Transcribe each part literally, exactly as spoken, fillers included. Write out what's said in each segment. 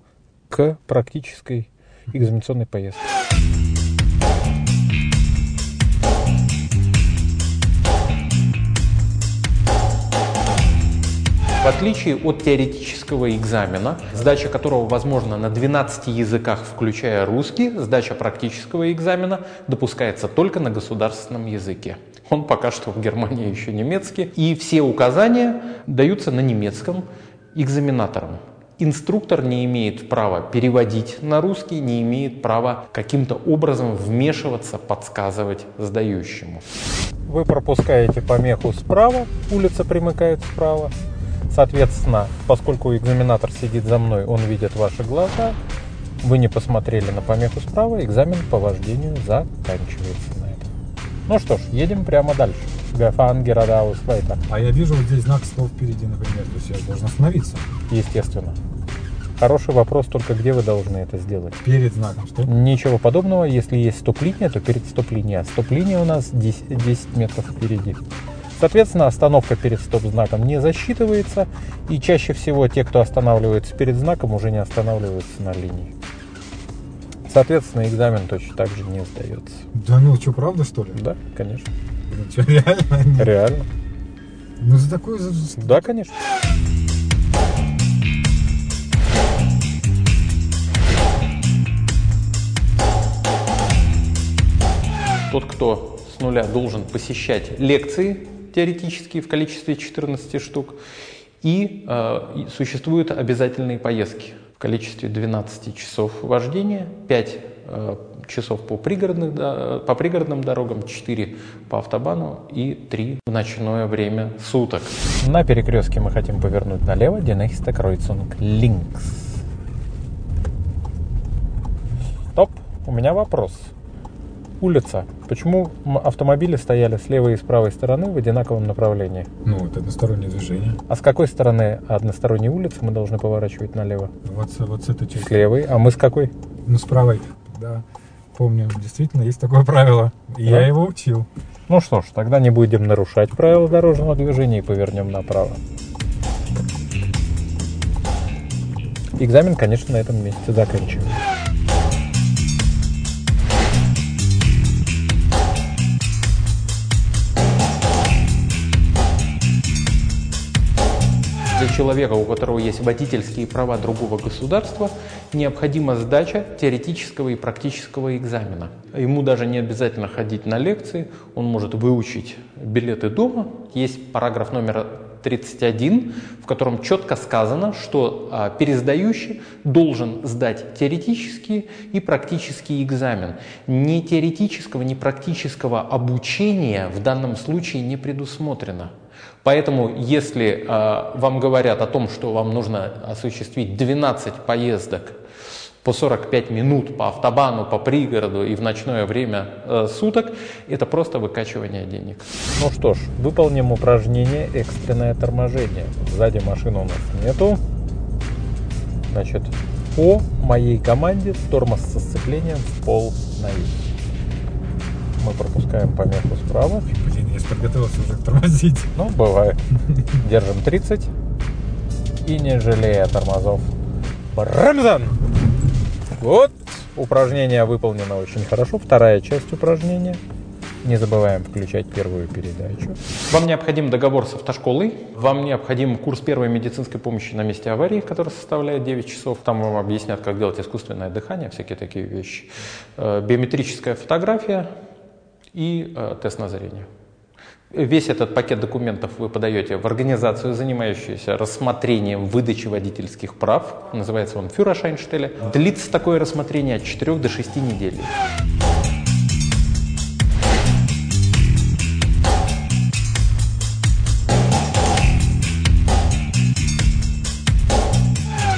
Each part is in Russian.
к практической экзаменационной поездке. В отличие от теоретического экзамена, сдача которого возможна на двенадцати языках, включая русский, сдача практического экзамена допускается только на государственном языке. Он пока что в Германии еще немецкий. И все указания даются на немецком экзаменаторам. Инструктор не имеет права переводить на русский, не имеет права каким-то образом вмешиваться, подсказывать сдающему. Вы пропускаете помеху справа, улица примыкает справа. Соответственно, поскольку экзаменатор сидит за мной, он видит ваши глаза, вы не посмотрели на помеху справа, экзамен по вождению заканчивается на этом. Ну что ж, едем прямо дальше. А я вижу вот здесь знак «Стоп» впереди, например, то есть я должен остановиться. Естественно. Хороший вопрос, только где вы должны это сделать? Перед знаком «Стоп». Ничего подобного, если есть стоп-линия, то перед стоп-линией. А стоп-линия у нас десять, десять метров впереди. Соответственно, остановка перед стоп-знаком не засчитывается, и чаще всего те, кто останавливается перед знаком, уже не останавливаются на линии. Соответственно, экзамен точно так же не сдается. Да ну, что, правда, что ли? Да, конечно. Ну что, реально? Нет. Реально. Ну за такое... Да, конечно. Тот, кто с нуля должен посещать лекции, теоретические в количестве четырнадцати штук, и э, существуют обязательные поездки в количестве двенадцати часов вождения, пять э, часов по, пригородных, да, по пригородным дорогам, четыре по автобану и три в ночное время суток. На перекрестке мы хотим повернуть налево, die nächste Kreuzung links. Стоп, у меня вопрос. Улица. Почему автомобили стояли с левой и с правой стороны в одинаковом направлении? Ну, это одностороннее движение. А с какой стороны односторонней улицы мы должны поворачивать налево? Вот, вот с этой части. С левой. А мы с какой? Ну, с правой. Да, помню. Действительно, есть такое правило. Да? Я его учил. Ну что ж, тогда не будем нарушать правила дорожного движения и повернем направо. Экзамен, конечно, на этом месте заканчивается. Для человека, у которого есть водительские права другого государства, необходима сдача теоретического и практического экзамена. Ему даже не обязательно ходить на лекции, он может выучить билеты дома. Есть параграф номер тридцать один, в котором четко сказано, что пересдающий должен сдать теоретический и практический экзамен. Ни теоретического, ни практического обучения в данном случае не предусмотрено. Поэтому, если э, вам говорят о том, что вам нужно осуществить двенадцать поездок по сорок пять минут по автобану, по пригороду и в ночное время э, суток, это просто выкачивание денег. Ну что ж, выполним упражнение «Экстренное торможение». Сзади машины у нас нету. Значит, по моей команде тормоз со сцеплением в пол навес. Мы пропускаем помеху справа. Блин, я же подготовился уже тормозить. Ну, бывает. Держим тридцать. И не жалея тормозов. Рамзан! Вот. Упражнение выполнено очень хорошо. Вторая часть упражнения. Не забываем включать первую передачу. Вам необходим договор с автошколой. Вам необходим курс первой медицинской помощи на месте аварии, который составляет девять часов. Там вам объяснят, как делать искусственное дыхание, всякие такие вещи. Биометрическая фотография и тест на зрение. Весь этот пакет документов вы подаете в организацию, занимающуюся рассмотрением выдачи водительских прав. Называется он Führerscheinstelle. Длится такое рассмотрение от четырёх до шести недель.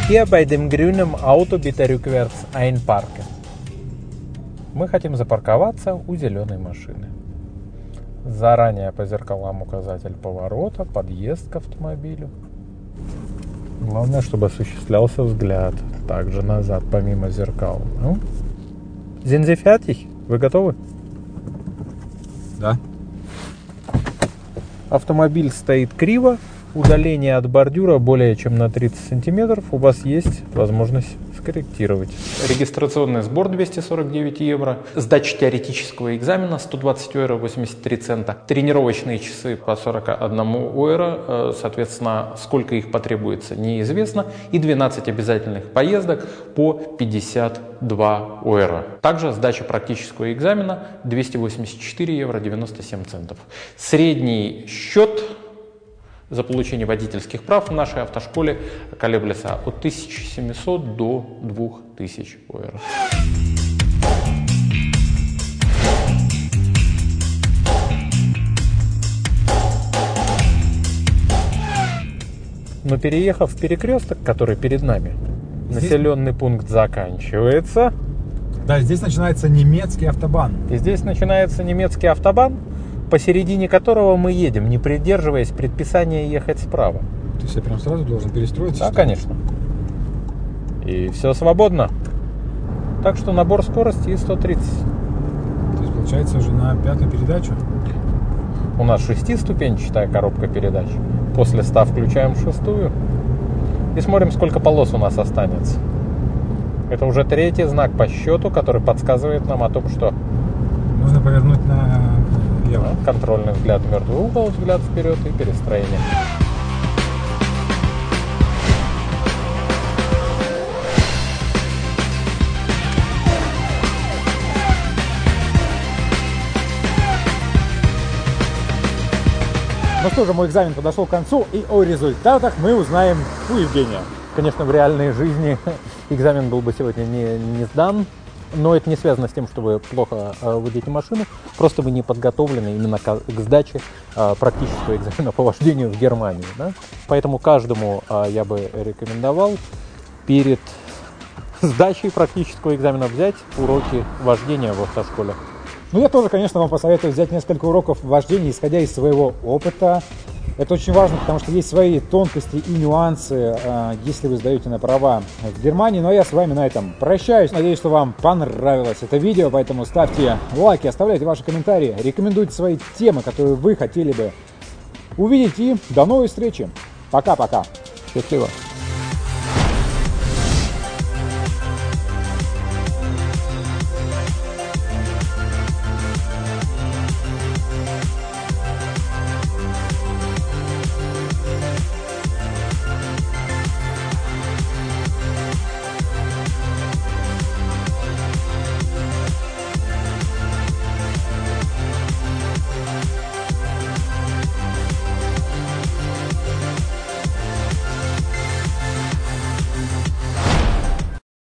Hier bei dem grünen Auto bitte rückwärts einparken. Мы хотим запарковаться у зеленой машины. Заранее по зеркалам указатель поворота, подъезд к автомобилю. Главное, чтобы осуществлялся взгляд также назад, помимо зеркал. Ну? Sind Sie fertig? Вы готовы? Да. Автомобиль стоит криво. Удаление от бордюра более чем на тридцать сантиметров. У вас есть возможность скорректировать. Регистрационный сбор двести сорок девять евро. Сдача теоретического экзамена сто двадцать евро восемьдесят три цента. Тренировочные часы по сорок один евро. Соответственно, сколько их потребуется, неизвестно. И двенадцать обязательных поездок по пятьдесят два евро. Также сдача практического экзамена двести восемьдесят четыре евро девяносто семь центов. Средний счет за получение водительских прав в нашей автошколе колеблется от тысячи семисот до двух тысяч евро. Но переехав перекресток, который перед нами, здесь... населенный пункт заканчивается. Да, здесь начинается немецкий автобан. И здесь начинается немецкий автобан, посередине которого мы едем, не придерживаясь предписания ехать справа. То есть я прям сразу должен перестроиться? Да, конечно. И все свободно. Так что набор скорости сто тридцать. То есть получается уже на пятую передачу? У нас шестиступенчатая коробка передач. После ста включаем шестую. И смотрим, сколько полос у нас останется. Это уже третий знак по счету, который подсказывает нам о том, что... нужно повернуть на... контрольный взгляд, мертвый угол, взгляд вперед и перестроение. Ну что же, мой экзамен подошел к концу, и о результатах мы узнаем у Евгения. Конечно, в реальной жизни экзамен был бы сегодня не, не сдан. Но это не связано с тем, что вы плохо водите машину, просто вы не подготовлены именно к сдаче практического экзамена по вождению в Германии. Да? Поэтому каждому я бы рекомендовал перед сдачей практического экзамена взять уроки вождения в автошколе. Ну, я тоже, конечно, вам посоветую взять несколько уроков вождения, исходя из своего опыта. Это очень важно, потому что есть свои тонкости и нюансы, если вы сдаете на права в Германии. Но я с вами на этом прощаюсь. Надеюсь, что вам понравилось это видео, поэтому ставьте лайки, оставляйте ваши комментарии, рекомендуйте свои темы, которые вы хотели бы увидеть. И до новой встречи. Пока-пока. Счастливо.